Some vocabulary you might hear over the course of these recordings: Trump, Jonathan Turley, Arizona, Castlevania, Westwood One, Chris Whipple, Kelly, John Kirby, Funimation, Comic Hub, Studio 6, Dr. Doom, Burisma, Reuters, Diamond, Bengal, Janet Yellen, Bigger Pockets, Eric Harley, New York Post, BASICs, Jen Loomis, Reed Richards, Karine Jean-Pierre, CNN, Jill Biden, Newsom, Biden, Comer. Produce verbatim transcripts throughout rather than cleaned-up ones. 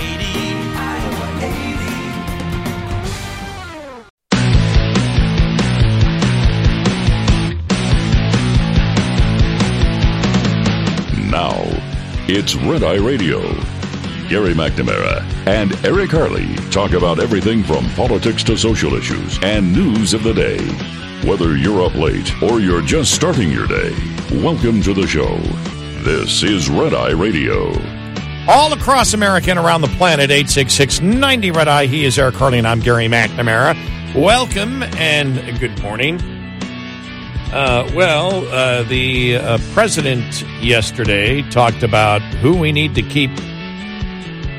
eighty. Now, it's Red Eye Radio. Gary McNamara and Eric Harley talk about everything from politics to social issues and news of the day. Whether you're up late or you're just starting your day, welcome to the show. This is Red Eye Radio. All across America and around the planet, eight six six, ninety, Red Eye. He is Eric Harley and I'm Gary McNamara. Welcome and good morning. Uh, well, uh, the uh, president yesterday talked about who we need to keep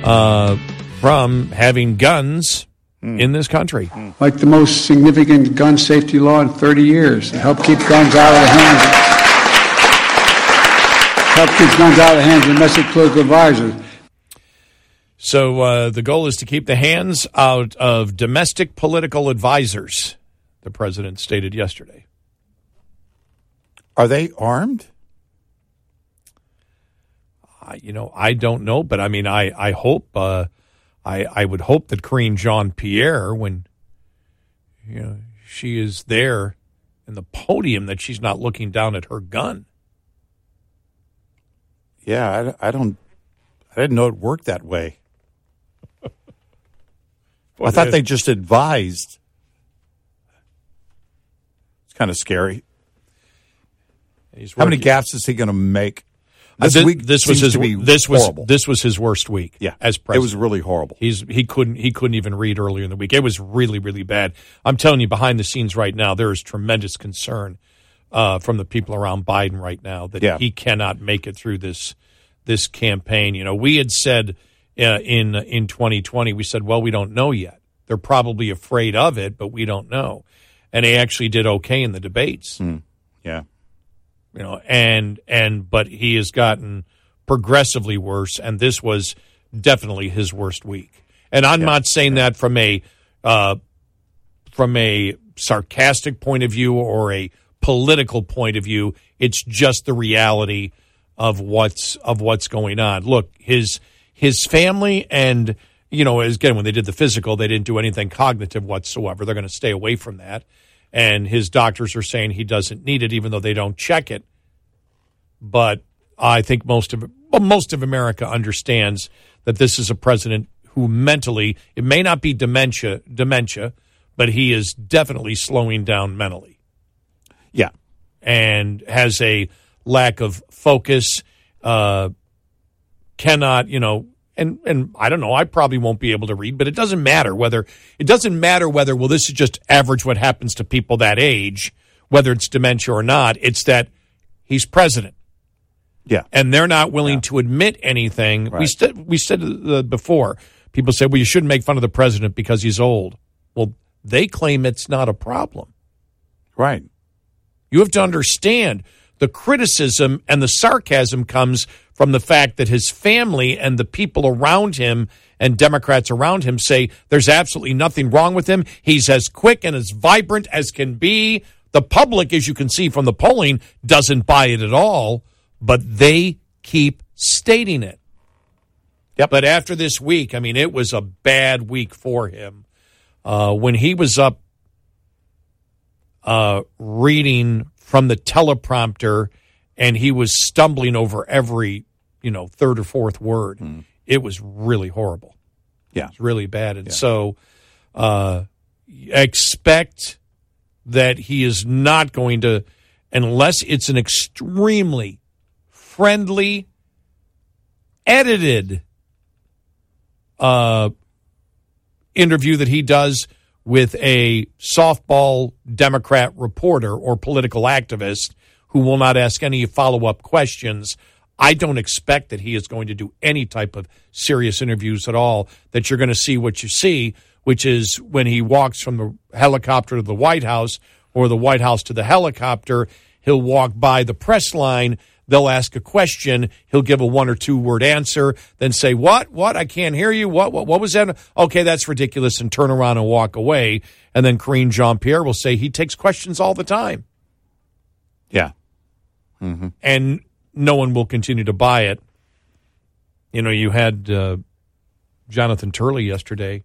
uh, from having guns mm. in this country. Like the most significant gun safety law in thirty years to help keep guns out of the hands of, help keep guns out of the hands of domestic political advisors. So uh, the goal is to keep the hands out of domestic political advisors, the president stated yesterday. Are they armed? Uh, you know, I don't know, but I mean, I I hope uh, I I would hope that Karine Jean-Pierre, when you know she is there in the podium, that she's not looking down at her gun. Yeah, I, I don't. I didn't know it worked that way. Boy, I thought they, they just advised. It's kind of scary. How many gaffes is he going to make? This, this week this was his this horrible. was this was his worst week. Yeah, as president, it was really horrible. He's he couldn't he couldn't even read earlier in the week. It was really really bad. I'm telling you, behind the scenes right now, there is tremendous concern uh, from the people around Biden right now that yeah. he cannot make it through this this campaign. You know, we had said uh, in in twenty twenty, we said, well, we don't know yet. They're probably afraid of it, but we don't know. And he actually did okay in the debates. Mm. Yeah. You know, and and but he has gotten progressively worse, and this was definitely his worst week. And I'm yeah, not saying yeah. that from a uh, from a sarcastic point of view or a political point of view. It's just the reality of what's of what's going on. Look, his his family, and you know, again, when they did the physical, they didn't do anything cognitive whatsoever. They're going to stay away from that. And his doctors are saying he doesn't need it, even though they don't check it. But I think most of well, most of America understands that this is a president who mentally, it may not be dementia, dementia, but he is definitely slowing down mentally. Yeah. And has a lack of focus, uh, cannot, you know, And and I don't know, I probably won't be able to read, but it doesn't matter whether, it doesn't matter whether, well, this is just average what happens to people that age, whether it's dementia or not. It's that he's president. Yeah. And they're not willing yeah. to admit anything. Right. We, st- we said uh, before, people said, well, you shouldn't make fun of the president because he's old. Well, they claim it's not a problem. Right. You have to understand the criticism and the sarcasm comes from the fact that his family and the people around him and Democrats around him say there's absolutely nothing wrong with him. He's as quick and as vibrant as can be. The public, as you can see from the polling, doesn't buy it at all, but they keep stating it. Yep. But after this week, I mean, it was a bad week for him. Uh, when he was up uh, reading from the teleprompter and he was stumbling over every you know, third or fourth word. Mm. It was really horrible. Yeah. It was really bad. And yeah. so, uh, expect that he is not going to, unless it's an extremely friendly, edited uh, interview that he does with a softball Democrat reporter or political activist who will not ask any follow-up questions. I don't expect that he is going to do any type of serious interviews at all, that you're going to see what you see, which is when he walks from the helicopter to the White House or the White House to the helicopter, he'll walk by the press line, they'll ask a question, he'll give a one or two word answer, then say, what, what, I can't hear you, what, what, what was that? Okay, that's ridiculous, and turn around and walk away. And then Karine Jean-Pierre will say he takes questions all the time. Yeah. Mm-hmm. And no one will continue to buy it. You know, you had uh, Jonathan Turley yesterday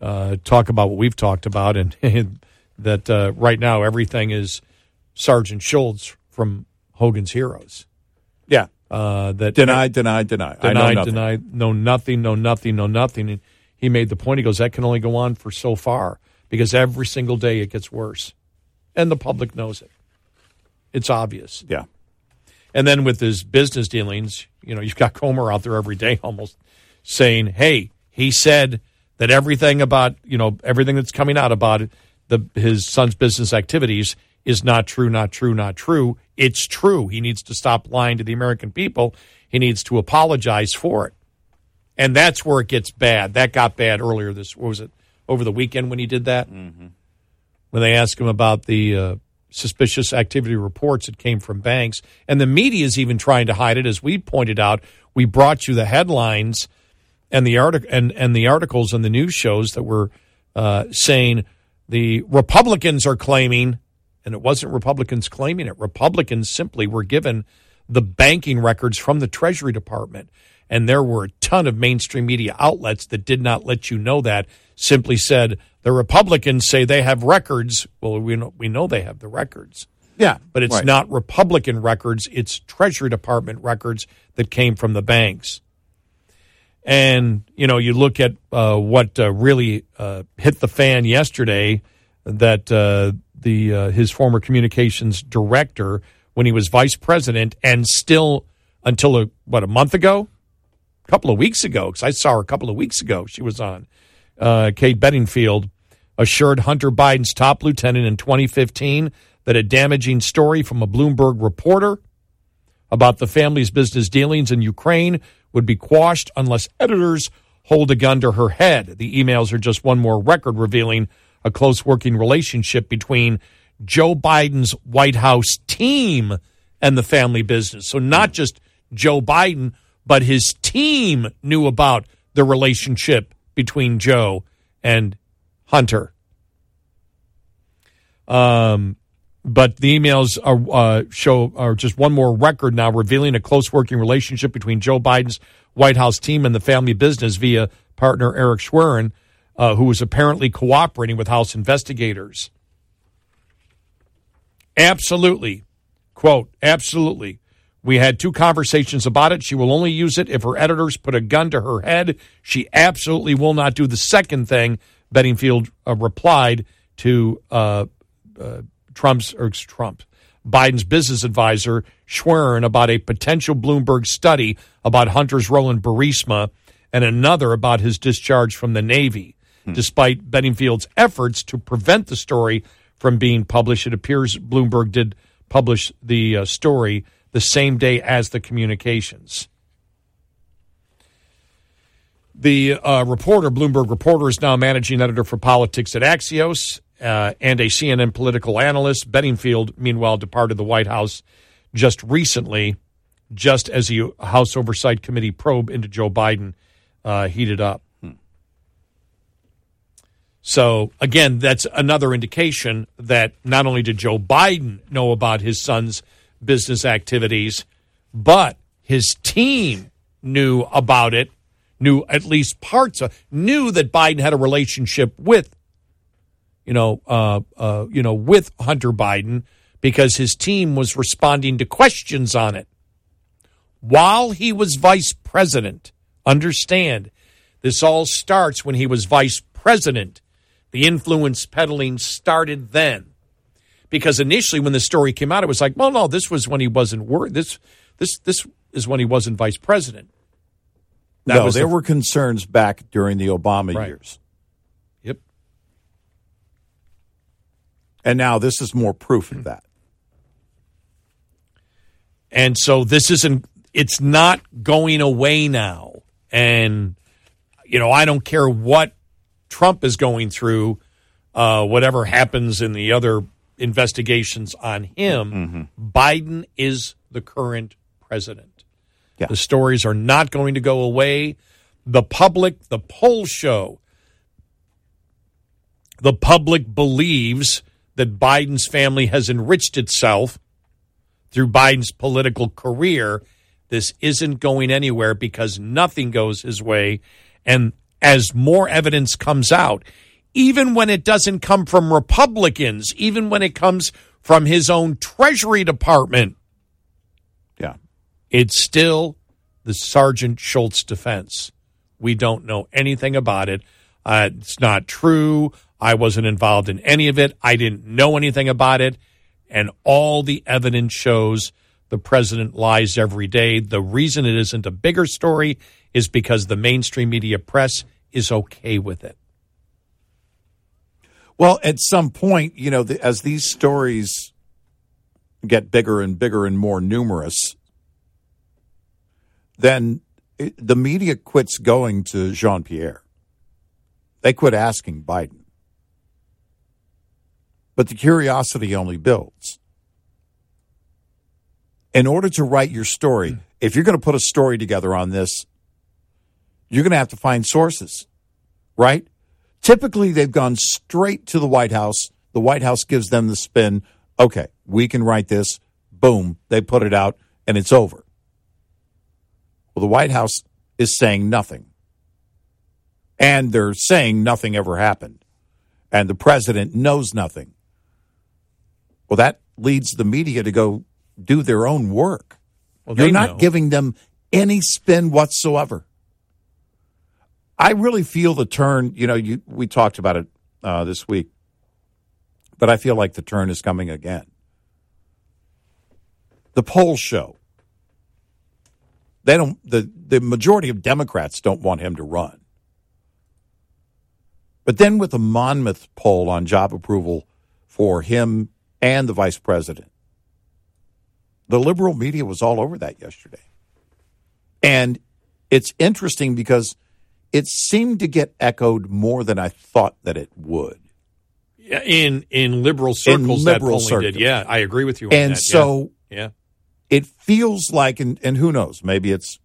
uh, talk about what we've talked about, and, and that uh, right now everything is Sergeant Schultz from Hogan's Heroes. Yeah. Uh, that deny, no, deny, deny. Deny, I know nothing. deny, know nothing, know nothing, know nothing. And he made the point, he goes, that can only go on for so far because every single day it gets worse. And the public knows it. It's obvious. Yeah. And then with his business dealings, you know, you've got Comer out there every day almost saying, hey, he said that everything about, you know, everything that's coming out about the his son's business activities is not true, not true, not true. It's true. He needs to stop lying to the American people. He needs to apologize for it. And that's where it gets bad. That got bad earlier this, what was it, over the weekend when he did that? Mm-hmm. When they asked him about the uh, suspicious activity reports that came from banks, and the media is even trying to hide it. As we pointed out, we brought you the headlines and the artic- and, and the articles and the news shows that were uh, saying the Republicans are claiming, and it wasn't Republicans claiming it. Republicans simply were given the banking records from the Treasury Department, and there were a ton of mainstream media outlets that did not let you know that, simply said, the Republicans say they have records. Well, we know, we know they have the records. Yeah. But it's right. Not Republican records. It's Treasury Department records that came from the banks. And, you know, you look at uh, what uh, really uh, hit the fan yesterday, that uh, the uh, his former communications director, when he was vice president, and still until, a, what, a month ago? A couple of weeks ago, because I saw her a couple of weeks ago. She was on. Uh, Kate Bedingfield assured Hunter Biden's top lieutenant in twenty fifteen that a damaging story from a Bloomberg reporter about the family's business dealings in Ukraine would be quashed unless editors hold a gun to her head. The emails are just one more record revealing a close working relationship between Joe Biden's White House team and the family business. So not just Joe Biden, but his team knew about the relationship between Joe and Hunter. Um, but the emails are, uh, show are just one more record now revealing a close working relationship between Joe Biden's White House team and the family business via partner Eric Schwerin, uh, who was apparently cooperating with House investigators. Absolutely. Quote, absolutely. We had two conversations about it. She will only use it if her editors put a gun to her head. She absolutely will not do the second thing, Bedingfield uh, replied to uh, uh, Trump's or Trump, Biden's business advisor, Schwerin, about a potential Bloomberg study about Hunter's role in Burisma and another about his discharge from the Navy. Hmm. Despite Bedingfield's efforts to prevent the story from being published, it appears Bloomberg did publish the uh, story the same day as the communications. The uh, reporter, Bloomberg reporter, is now managing editor for politics at Axios uh, and a C N N political analyst. Bedingfield, meanwhile, departed the White House just recently, just as the House Oversight Committee probe into Joe Biden uh, heated up. Hmm. So, again, that's another indication that not only did Joe Biden know about his son's business activities, but his team knew about it, knew at least parts of, knew that Biden had a relationship with, you know, uh, uh, you know, with Hunter Biden, because his team was responding to questions on it while he was vice president. Understand, this all starts when he was vice president. The influence peddling started then. Because initially when the story came out, it was like, well, no, this was when he wasn't worried. This, this, this is when he wasn't vice president. That no, was there the, were concerns back during the Obama right. years. Yep. And now this is more proof of that. And so this isn't, it's not going away now. And, you know, I don't care what Trump is going through, uh, whatever happens in the other investigations on him, mm-hmm. Biden is the current president. Yeah. The stories are not going to go away. The public, the polls show, the public believes that Biden's family has enriched itself through Biden's political career. This isn't going anywhere because nothing goes his way. And as more evidence comes out, even when it doesn't come from Republicans, even when it comes from his own Treasury Department, yeah, it's still the Sergeant Shultz defense. We don't know anything about it. Uh, it's not true. I wasn't involved in any of it. I didn't know anything about it. And all the evidence shows the president lies every day. The reason it isn't a bigger story is because the mainstream media press is okay with it. Well, at some point, you know, the, as these stories get bigger and bigger and more numerous, then it, the media quits going to Jean-Pierre. They quit asking Biden. But the curiosity only builds. In order to write your story, if you're going to put a story together on this, you're going to have to find sources, right? Typically, they've gone straight to the White House. The White House gives them the spin. Okay, we can write this. Boom, they put it out, and it's over. Well, the White House is saying nothing. And they're saying nothing ever happened. And the president knows nothing. Well, that leads the media to go do their own work. Well, You're not know. giving them any spin whatsoever. I really feel the turn, you know, you, we talked about it uh, this week, but I feel like the turn is coming again. The polls show. They don't, the, the majority of Democrats don't want him to run. But then with the Monmouth poll on job approval for him and the vice president, the liberal media was all over that yesterday. And it's interesting because it seemed to get echoed more than I thought that it would. In in liberal circles, in liberal that polling did. Yeah, I agree with you on and that. And so yeah. yeah. it feels like, and, and who knows, maybe it's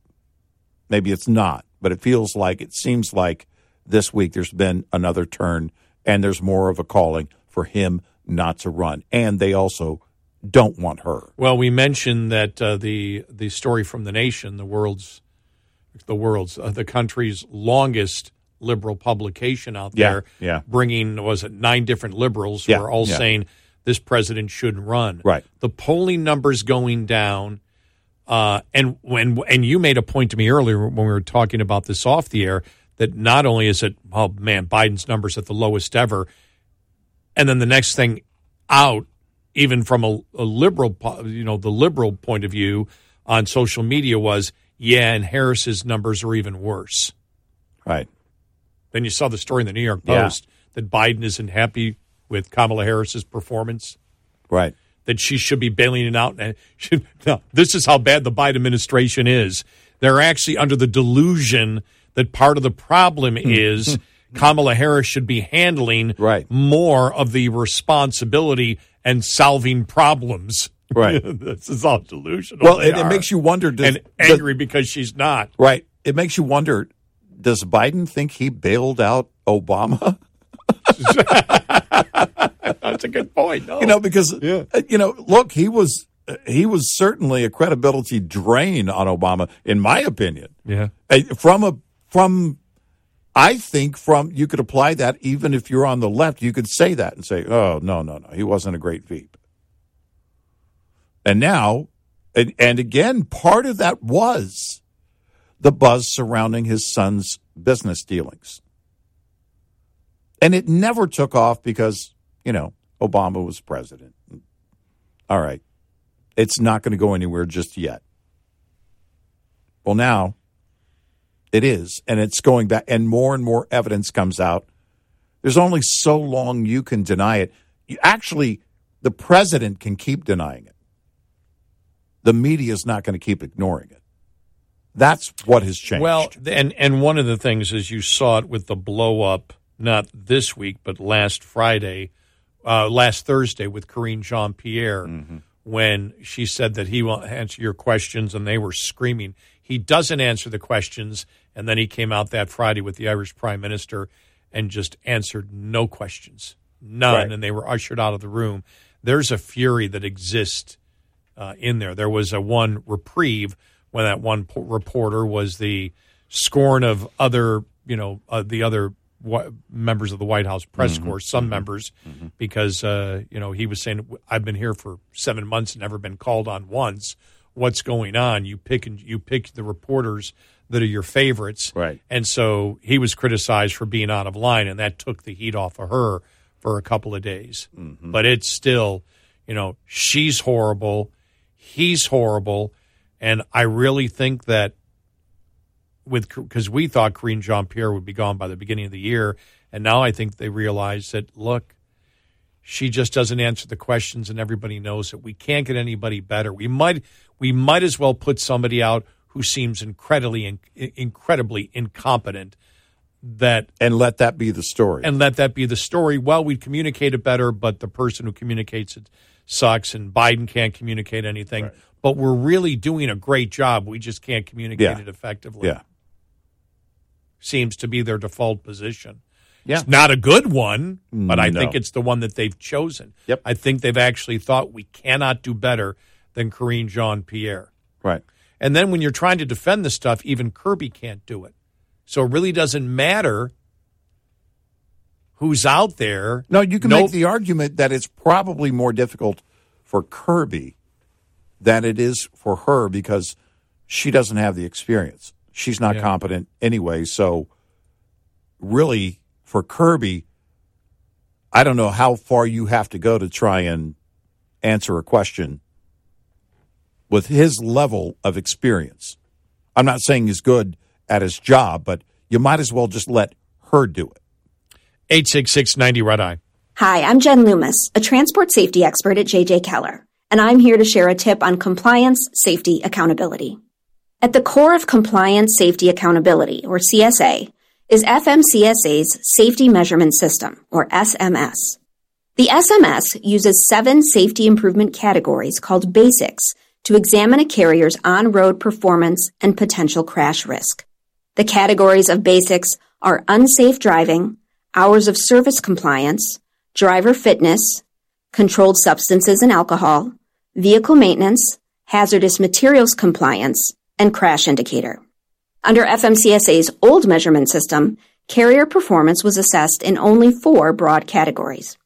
maybe it's not, but it feels like, it seems like, this week there's been another turn, and there's more of a calling for him not to run. And they also don't want her. Well, we mentioned that uh, the the story from The Nation, the world's, the world's, uh, the country's longest liberal publication out there, yeah, yeah. bringing, was it nine different liberals who yeah, are all yeah. saying this president shouldn't run. Right. The polling numbers going down, uh, and when and you made a point to me earlier when we were talking about this off the air, that not only is it, oh, man, Biden's numbers at the lowest ever, and then the next thing out, even from a, a liberal, you know, the liberal point of view on social media was, yeah, and Harris's numbers are even worse. Right. Then you saw the story in the New York Post yeah. that Biden isn't happy with Kamala Harris's performance. Right. That she should be bailing it out. And should, no, this is how bad the Biden administration is. They're actually under the delusion that part of the problem is Kamala Harris should be handling right. more of the responsibility and solving problems. Right. This is all delusional. Well, it, it makes you wonder. Does, and angry does, because she's not. Right. It makes you wonder, does Biden think he bailed out Obama? That's a good point. No. You know, because, yeah. you know, look, he was... He was certainly a credibility drain on Obama, in my opinion. Yeah. From a from, I think from you could apply that even if you're on the left, you could say that and say, "Oh no, no, no, he wasn't a great V P." And now, and, and again, part of that was the buzz surrounding his son's business dealings. And it never took off because, you know, Obama was president. All right. It's not going to go anywhere just yet. Well, now it is, and it's going back, and more and more evidence comes out. There's only so long you can deny it. You, actually, the president can keep denying it. The media is not going to keep ignoring it. That's what has changed. Well, and, and one of the things is you saw it with the blow-up, not this week, but last Friday, uh, last Thursday with Karine Jean-Pierre, mm-hmm. when she said that he won't answer your questions, and they were screaming. He doesn't answer the questions, and then he came out that Friday with the Irish Prime Minister and just answered no questions, none, right. and they were ushered out of the room. There's a fury that exists uh, in there. There was a one reprieve when that one po- reporter was the scorn of other, you know, uh, the other wh- members of the White House press mm-hmm. corps, some mm-hmm. members, mm-hmm. because, uh, you know, he was saying, I've been here for seven months and never been called on once. What's going on? You pick and you pick the reporters that are your favorites, right? And so he was criticized for being out of line, and that took the heat off of her for a couple of days. Mm-hmm. But it's still, you know, she's horrible, he's horrible, and I really think that with because we thought Karine Jean-Pierre would be gone by the beginning of the year, and now I think they realize that look. She just doesn't answer the questions, and everybody knows it. We can't get anybody better. We might, we might as well put somebody out who seems incredibly, in, incredibly incompetent. That and let that be the story. And let that be the story. Well, we'd communicate it better, but the person who communicates it sucks, and Biden can't communicate anything. Right. But we're really doing a great job. We just can't communicate yeah. it effectively. Yeah, seems to be their default position. Yeah. It's not a good one, but I no. think it's the one that they've chosen. Yep. I think they've actually thought we cannot do better than Karine Jean-Pierre. Right. And then when you're trying to defend this stuff, even Kirby can't do it. So it really doesn't matter who's out there. No, you can no, make the argument that it's probably more difficult for Kirby than it is for her because she doesn't have the experience. She's not yeah. competent anyway, so really... For Kirby, I don't know how far you have to go to try and answer a question with his level of experience. I'm not saying he's good at his job, but you might as well just let her do it. eight six six ninety Red Eye. Hi, I'm Jen Loomis, a transport safety expert at J J. Keller, and I'm here to share a tip on compliance, safety, accountability. At the core of compliance, safety, accountability, or C S A, is F M C S A's Safety Measurement System, or S M S. The S M S uses seven safety improvement categories called BASICs to examine a carrier's on-road performance and potential crash risk. The categories of BASICs are unsafe driving, hours of service compliance, driver fitness, controlled substances and alcohol, vehicle maintenance, hazardous materials compliance, and crash indicator. Under F M C S A's old measurement system, carrier performance was assessed in only four broad categories.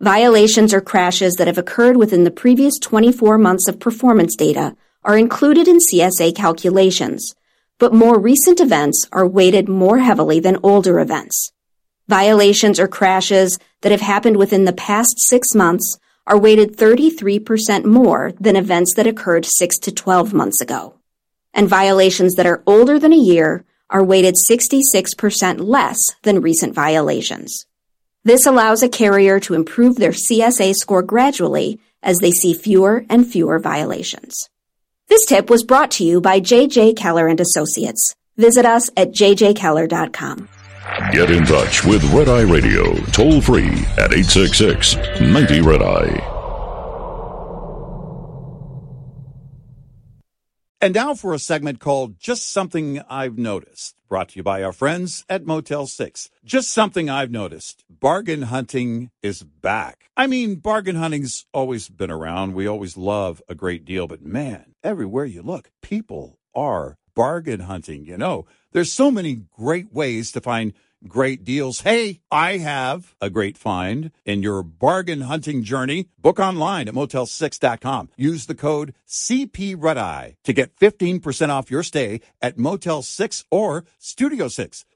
Violations or crashes that have occurred within the previous twenty-four months of performance data are included in C S A calculations, but more recent events are weighted more heavily than older events. Violations or crashes that have happened within the past six months are weighted thirty-three percent more than events that occurred six to twelve months ago. And violations that are older than a year are weighted sixty-six percent less than recent violations. This allows a carrier to improve their C S A score gradually as they see fewer and fewer violations. This tip was brought to you by J J. Keller and Associates. Visit us at j j keller dot com. Get in touch with Red Eye Radio, toll free at eight six six ninety red eye. And now for a segment called Just Something I've Noticed, brought to you by our friends at Motel six. Just something I've noticed. Bargain hunting is back. I mean, bargain hunting's always been around. We always love a great deal, but man, everywhere you look, people are bargain hunting, you know. There's so many great ways to find great deals. Hey, I have a great find in your bargain hunting journey. Book online at motel six dot com. Use the code C P Red Eye to get fifteen percent off your stay at Motel six or Studio six.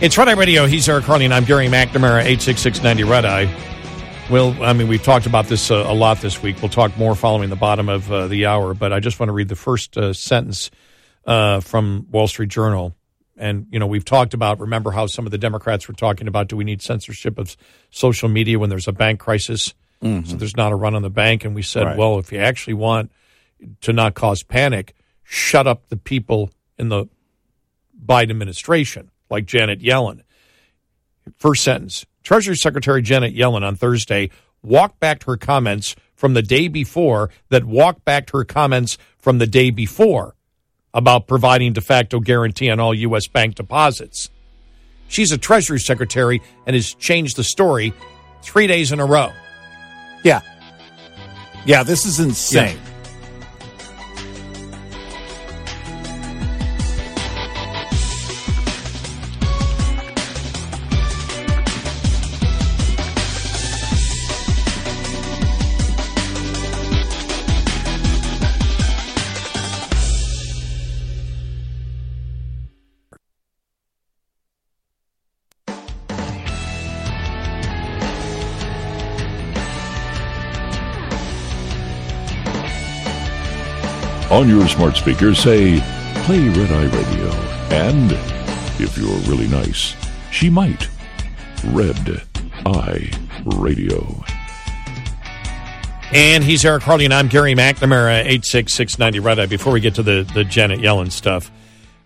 It's Red Eye Radio. He's Eric Harley, and I'm Gary McNamara, eight six six ninety Red Eye. Well, I mean, we've talked about this uh, a lot this week. We'll talk more following the bottom of uh, the hour, but I just want to read the first uh, sentence uh, from Wall Street Journal. And, you know, we've talked about, remember how some of the Democrats were talking about, do we need censorship of social media when there's a bank crisis? Mm-hmm. So there's not a run on the bank. And we said, right. Well, if you actually want to not cause panic, shut up the people in the Biden administration, like Janet Yellen. First sentence, Treasury Secretary Janet Yellen on Thursday walked back her comments from the day before that walked back her comments from the day before about providing de facto guarantee on all U S bank deposits. She's a Treasury Secretary and has changed the story three days in a row. Yeah. Yeah, this is insane. Yeah. On your smart speaker, say, play Red Eye Radio. And if you're really nice, she might. Red Eye Radio. And he's Eric Harley, and I'm Gary McNamara, eight six six ninety Red Eye. Before we get to the, the Janet Yellen stuff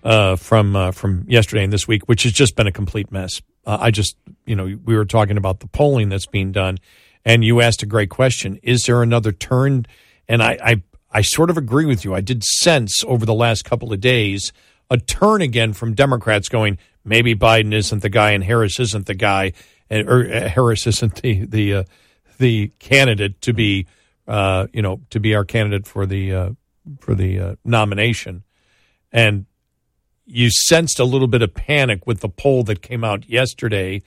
uh, from uh, from yesterday and this week, which has just been a complete mess. Uh, I just, you know, we were talking about the polling that's being done, and you asked a great question. Is there another turn? And I... I I sort of agree with you. I did sense over the last couple of days a turn again from Democrats going, maybe Biden isn't the guy and Harris isn't the guy, and or Harris isn't the the uh, the candidate to be uh, you know to be our candidate for the uh, for the uh, nomination. And you sensed a little bit of panic with the poll that came out yesterday.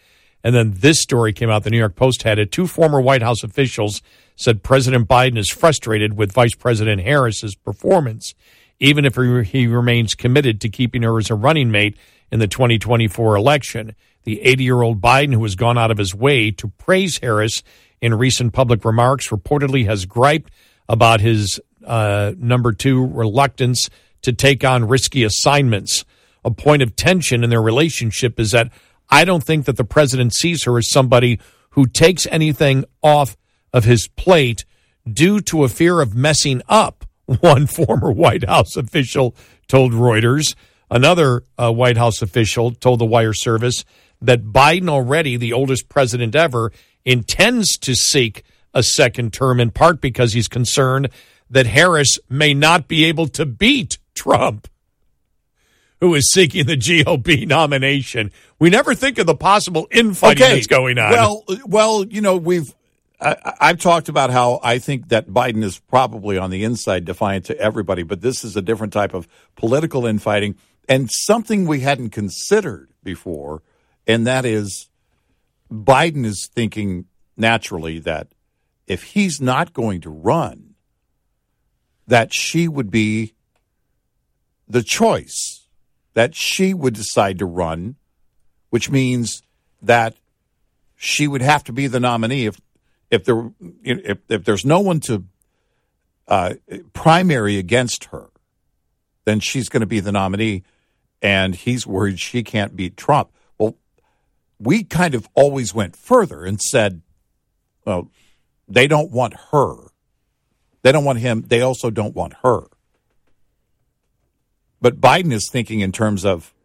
And then this story came out. The New York Post had it. Two former White House officials said President Biden is frustrated with Vice President Harris's performance, even if he remains committed to keeping her as a running mate in the twenty twenty-four election. The eighty-year-old Biden, who has gone out of his way to praise Harris in recent public remarks, reportedly has griped about his uh, number two reluctance to take on risky assignments. A point of tension in their relationship is that I don't think that the president sees her as somebody who takes anything off of his plate due to a fear of messing up, one former White House official told Reuters. Another uh, White House official told the wire service that Biden, already the oldest president ever, intends to seek a second term, in part because he's concerned that Harris may not be able to beat Trump, who is seeking the G O P nomination. We never think of the possible infighting okay. that's going on. Well, well, you know, we've I, I've talked about how I think that Biden is probably on the inside defiant to everybody, but this is a different type of political infighting and something we hadn't considered before, and that is Biden is thinking naturally that if he's not going to run, that she would be the choice. That she would decide to run, which means that she would have to be the nominee if if there if, if there's no one to uh, primary against her, then she's going to be the nominee, and he's worried she can't beat Trump. Well, we kind of always went further and said, well, they don't want her. They don't want him. They also don't want her. But Biden is thinking in terms of,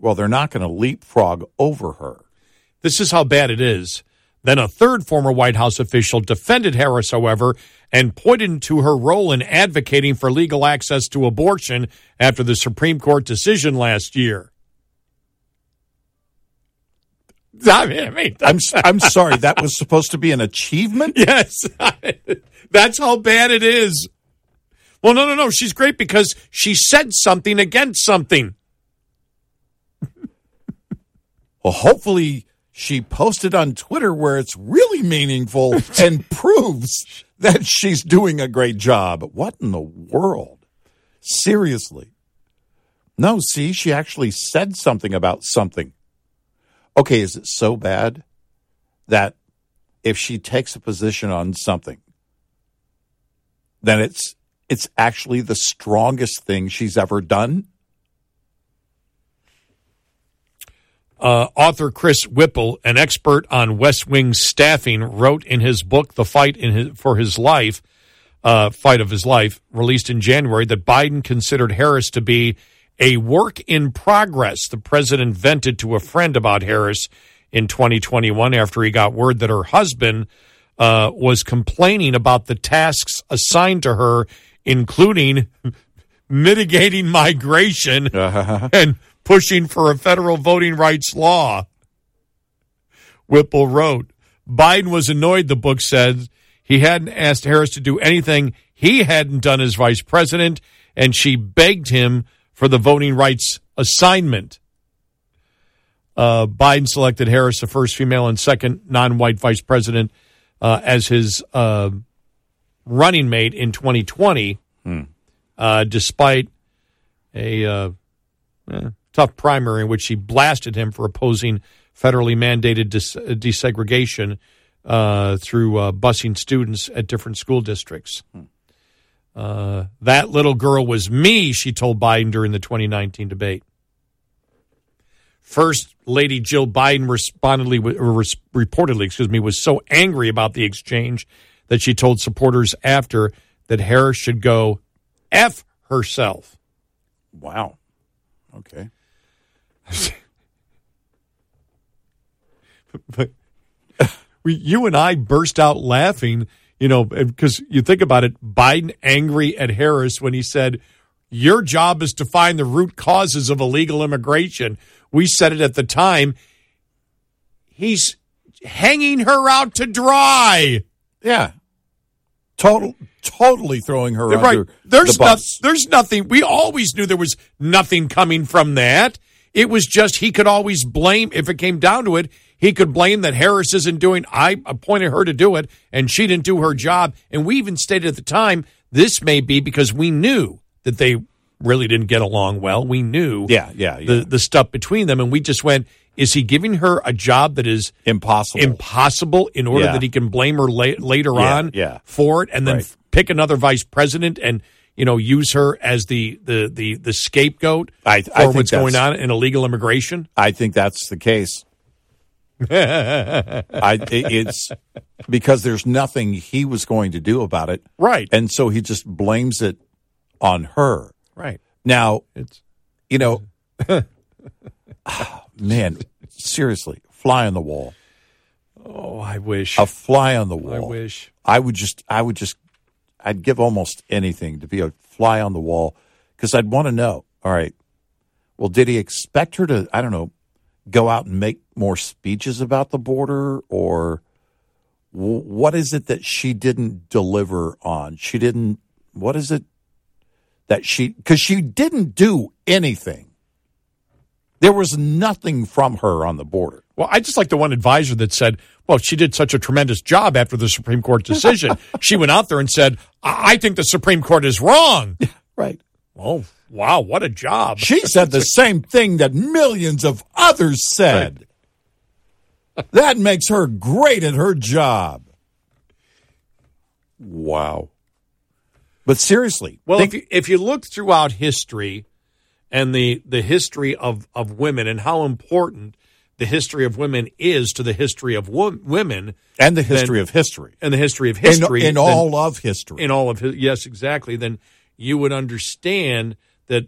well, they're not going to leapfrog over her. This is how bad it is. Then a third former White House official defended Harris, however, and pointed to her role in advocating for legal access to abortion after the Supreme Court decision last year. I mean, I mean, I'm I'm sorry. That was supposed to be an achievement? Yes. That's how bad it is. Well, no, no, no. She's great because she said something against something. Well, hopefully she posted on Twitter where it's really meaningful and proves that she's doing a great job. What in the world? Seriously. No, see, she actually said something about something. Okay, is it so bad that if she takes a position on something, then it's it's actually the strongest thing she's ever done? Uh, author Chris Whipple, an expert on West Wing staffing, wrote in his book, The Fight in his, for His Life, uh, Fight of His Life, released in January, that Biden considered Harris to be a work in progress. The president vented to a friend about Harris in twenty twenty-one after he got word that her husband uh, was complaining about the tasks assigned to her, including mitigating migration uh-huh. and pushing for a federal voting rights law. Whipple wrote, Biden was annoyed, the book says. He hadn't asked Harris to do anything he hadn't done as vice president, and she begged him for the voting rights assignment. Uh, Biden selected Harris, the first female and second non-white vice president, uh, as his uh, running mate in twenty twenty, hmm. uh, despite a... Uh, eh, tough primary in which she blasted him for opposing federally mandated des- desegregation uh, through uh, busing students at different school districts. Hmm. Uh, that little girl was me, she told Biden during the twenty nineteen debate. First Lady Jill Biden respondedly, or res- reportedly, excuse me, was so angry about the exchange that she told supporters after that Harris should go F herself. Wow. Okay. But we, you and I burst out laughing, you know, because you think about it, Biden angry at Harris when he said, your job is to find the root causes of illegal immigration. We said it at the time. He's hanging her out to dry. Yeah. Total, totally throwing her right. under there's the bus. No, there's nothing. We always knew there was nothing coming from that. It was just he could always blame, if it came down to it, he could blame that Harris isn't doing, I appointed her to do it, and she didn't do her job. And we even stated at the time, this may be because we knew that they really didn't get along well. We knew yeah, yeah, yeah. The, the stuff between them, and we just went, is he giving her a job that is impossible impossible in order yeah. that he can blame her la- later yeah, on yeah. for it and then right. f- pick another vice president and, you know, use her as the the, the, the scapegoat I, for I what's going on in illegal immigration? I think that's the case. I, it's because there's nothing he was going to do about it. Right. And so he just blames it on her. Right. Now, it's you know... Man, seriously, fly on the wall. Oh, I wish. A fly on the wall. I wish. I would just, I would just, I'd give almost anything to be a fly on the wall because I'd want to know, all right, well, did he expect her to, I don't know, go out and make more speeches about the border, or what is it that she didn't deliver on? She didn't, what is it that she, because she didn't do anything. There was nothing from her on the border. Well, I just like the one advisor that said, well, she did such a tremendous job after the Supreme Court decision. She went out there and said, I, I think the Supreme Court is wrong. Right. Oh, wow, what a job. She said the same thing that millions of others said. Right. That makes her great at her job. Wow. But seriously. Well, think- if, you, if you look throughout history and the, the history of, of women and how important the history of women is to the history of wo- women. And the history then, of history. And the history of history. In, in then, all of history. In all of history. Yes, exactly. Then you would understand that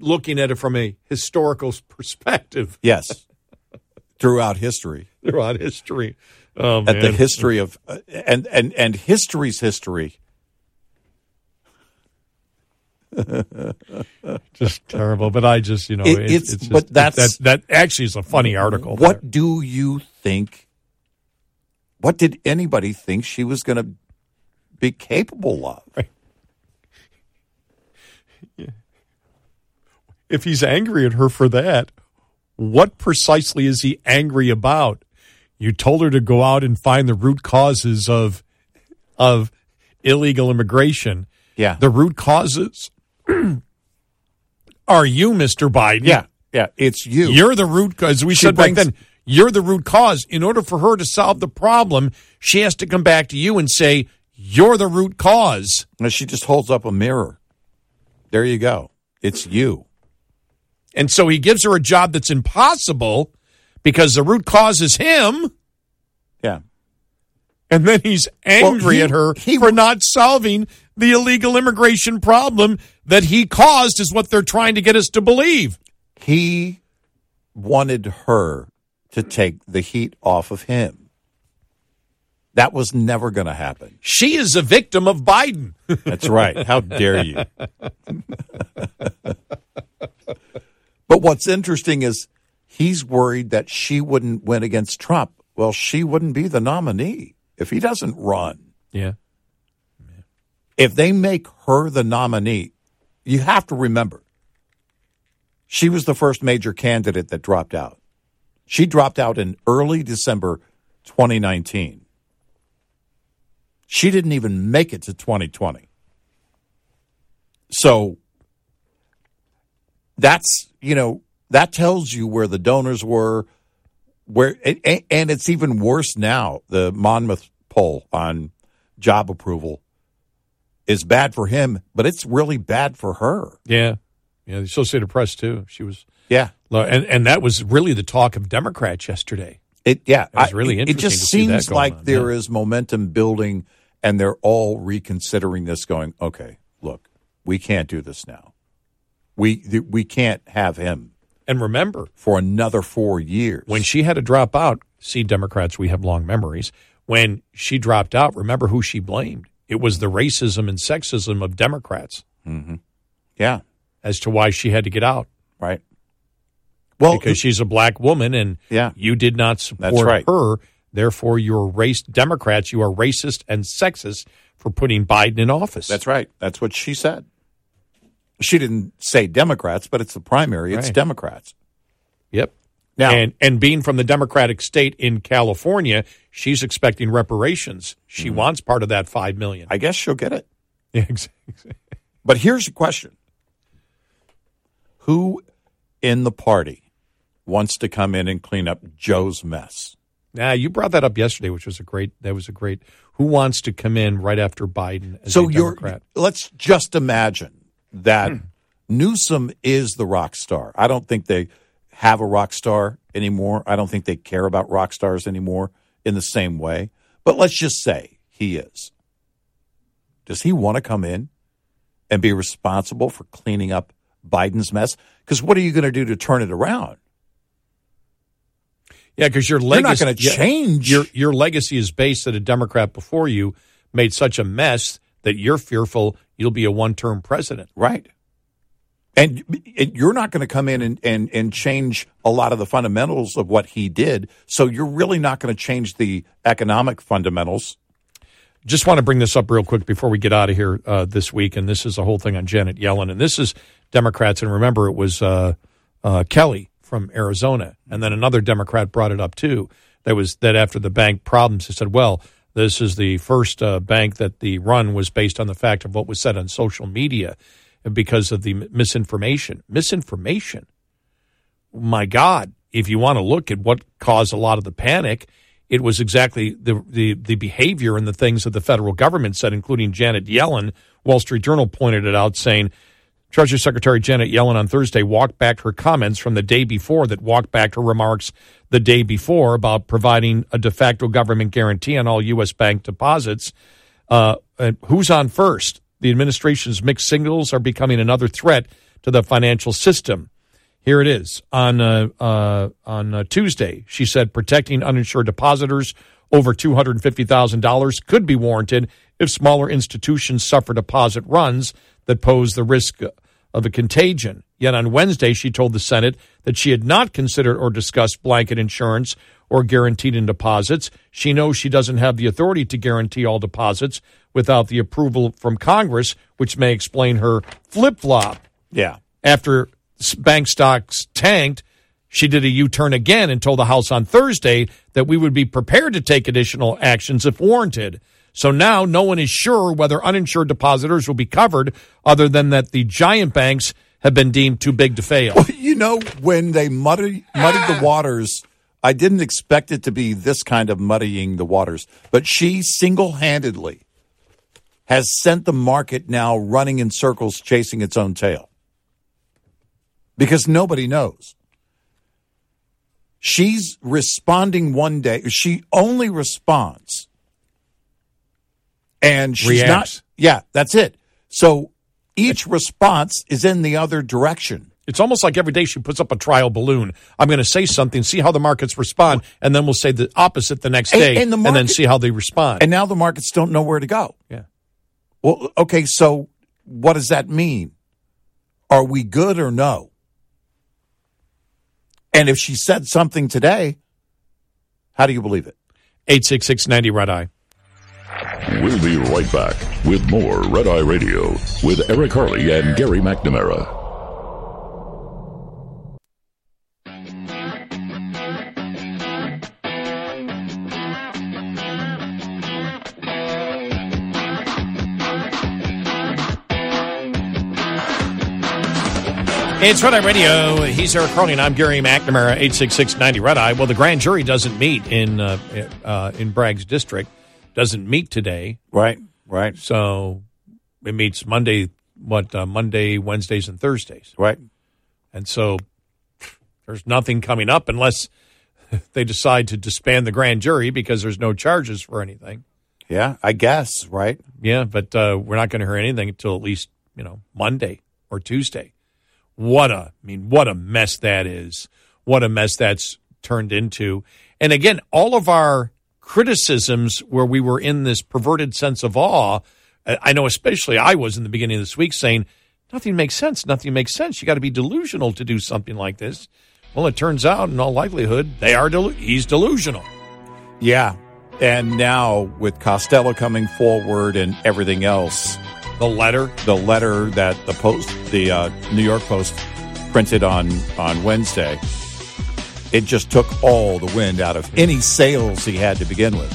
looking at it from a historical perspective. Yes. Throughout history. Throughout history. Oh, man. At the history of, uh, and, and, and history's history. Just terrible, but I just, you know, it, it's, it's just, but that's, it, that, that actually is a funny article. What there. do you think, what did anybody think she was going to be capable of? Right. Yeah. If he's angry at her for that, what precisely is he angry about? You told her to go out and find the root causes of of illegal immigration. Yeah. The root causes are you, Mister Biden. Yeah, yeah, it's you. You're the root cause. We she said brings, back then, you're the root cause. In order for her to solve the problem, she has to come back to you and say, you're the root cause. And she just holds up a mirror. There you go. It's you. And so he gives her a job that's impossible because the root cause is him. Yeah. And then he's angry well, he, at her he, for not solving the illegal immigration problem that he caused is what they're trying to get us to believe. He wanted her to take the heat off of him. That was never going to happen. She is a victim of Biden. That's right. How dare you? But what's interesting is he's worried that she wouldn't win against Trump. Well, she wouldn't be the nominee if he doesn't run. Yeah. yeah. If they make her the nominee, you have to remember, she was the first major candidate that dropped out. She dropped out in early December twenty nineteen. She didn't even make it to twenty twenty. So that's, you know, that tells you where the donors were, where and, and it's even worse now. The Monmouth poll on job approval is bad for him, but it's really bad for her. Yeah. Yeah, the Associated Press too. She was Yeah. And and that was really the talk of Democrats yesterday. It yeah, it was really I, interesting. It just to seems see like on. there yeah. is momentum building and they're all reconsidering this going, okay, look, we can't do this now. We we can't have him. And remember, for another four years. When she had to drop out, see, Democrats, we have long memories. When she dropped out, remember who she blamed. It was the racism and sexism of Democrats. Mm-hmm. Yeah. As to why she had to get out. Right. Well, because she's a black woman and yeah, you did not support right. her. Therefore, you're race Democrats. You are racist and sexist for putting Biden in office. That's right. That's what she said. She didn't say Democrats, but it's the primary. It's right. Democrats. Yep. Now, and, and being from the Democratic state in California, she's expecting reparations. She mm-hmm. wants part of that five million dollars. I guess she'll get it. Yeah, exactly. But here's the question. Who in the party wants to come in and clean up Joe's mess? Now, you brought that up yesterday, which was a great – that was a great – who wants to come in right after Biden as so a Democrat? You're, let's just imagine. That hmm. Newsom is the rock star. I don't think they have a rock star anymore. I don't think they care about rock stars anymore in the same way. But let's just say he is. Does he want to come in and be responsible for cleaning up Biden's mess? Because what are you going to do to turn it around? Yeah, because your legacy, you're not going to change. Your, your legacy is based that a Democrat before you made such a mess that you're fearful you'll be a one-term president. Right. And you're not going to come in and, and, and change a lot of the fundamentals of what he did, so you're really not going to change the economic fundamentals. Just want to bring this up real quick before we get out of here uh, this week, and this is a whole thing on Janet Yellen, and this is Democrats, and remember it was uh, uh, Kelly from Arizona, and then another Democrat brought it up too, that was that after the bank problems, they said, well, this is the first uh, bank that the run was based on the fact of what was said on social media because of the misinformation. Misinformation. My God, if you want to look at what caused a lot of the panic, it was exactly the, the, the behavior and the things that the federal government said, including Janet Yellen. Wall Street Journal pointed it out, saying Treasury Secretary Janet Yellen on Thursday walked back her comments from the day before that walked back her remarks the day before about providing a de facto government guarantee on all U S bank deposits. Uh, and who's on first? The administration's mixed signals are becoming another threat to the financial system. Here it is. On uh, uh, on uh, Tuesday, she said protecting uninsured depositors over two hundred fifty thousand dollars could be warranted if smaller institutions suffer deposit runs that pose the risk of a contagion. Yet on Wednesday, she told the Senate that she had not considered or discussed blanket insurance or guaranteed in deposits. She knows she doesn't have the authority to guarantee all deposits without the approval from Congress, which may explain her flip-flop. Yeah. After bank stocks tanked, she did a U-turn again and told the House on Thursday that we would be prepared to take additional actions if warranted. So now no one is sure whether uninsured depositors will be covered, other than that the giant banks have been deemed too big to fail. Well, you know, when they muddy, muddied the waters, I didn't expect it to be this kind of muddying the waters. But she single-handedly has sent the market now running in circles, chasing its own tail. Because nobody knows. She's responding one day. She only responds. And she's Reacts. not. Yeah, that's it. So each response is in the other direction. It's almost like every day she puts up a trial balloon. I'm going to say something, see how the markets respond, and then we'll say the opposite the next day, and, and, the market, and then see how they respond. And now the markets don't know where to go. Yeah. Well, okay, so what does that mean? Are we good or no? And if she said something today, how do you believe it? eight six six ninety Red Eye. We'll be right back with more Red Eye Radio with Eric Harley and Gary McNamara. It's Red Eye Radio. He's Eric Harley, and I'm Gary McNamara. eight six six ninety Red Eye. Well, the grand jury doesn't meet in uh, uh, in Bragg's district. Doesn't meet today. Right, right. So it meets Monday, what, uh, Monday, Wednesdays, and Thursdays. Right. And so there's nothing coming up unless they decide to disband the grand jury because there's no charges for anything. Yeah, I guess, right? Yeah, but uh, we're not going to hear anything until at least, you know, Monday or Tuesday. What a, I mean, what a mess that is. What a mess that's turned into. And again, all of our criticisms where we were in this perverted sense of awe, I know especially I was in the beginning of this week saying, nothing makes sense, nothing makes sense. You got to be delusional to do something like this. Well, it turns out, in all likelihood, they are del- he's delusional. Yeah, and now with Costello coming forward and everything else, The letter, the letter that the Post, the uh, New York Post, printed on on Wednesday, it just took all the wind out of any sails he had to begin with.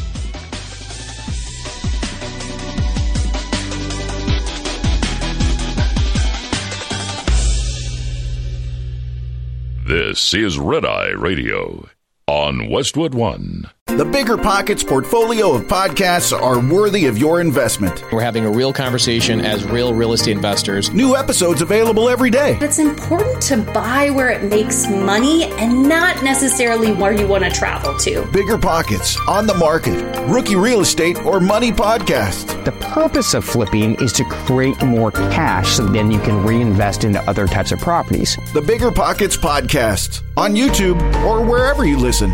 This is Red Eye Radio on Westwood One. The Bigger Pockets portfolio of podcasts are worthy of your investment. We're having a real conversation as real real estate investors. New episodes available every day. It's important to buy where it makes money and not necessarily where you want to travel to. Bigger Pockets, On the Market, Rookie Real Estate, or Money Podcast. The purpose of flipping is to create more cash so then you can reinvest into other types of properties. The Bigger Pockets Podcast on YouTube or wherever you listen.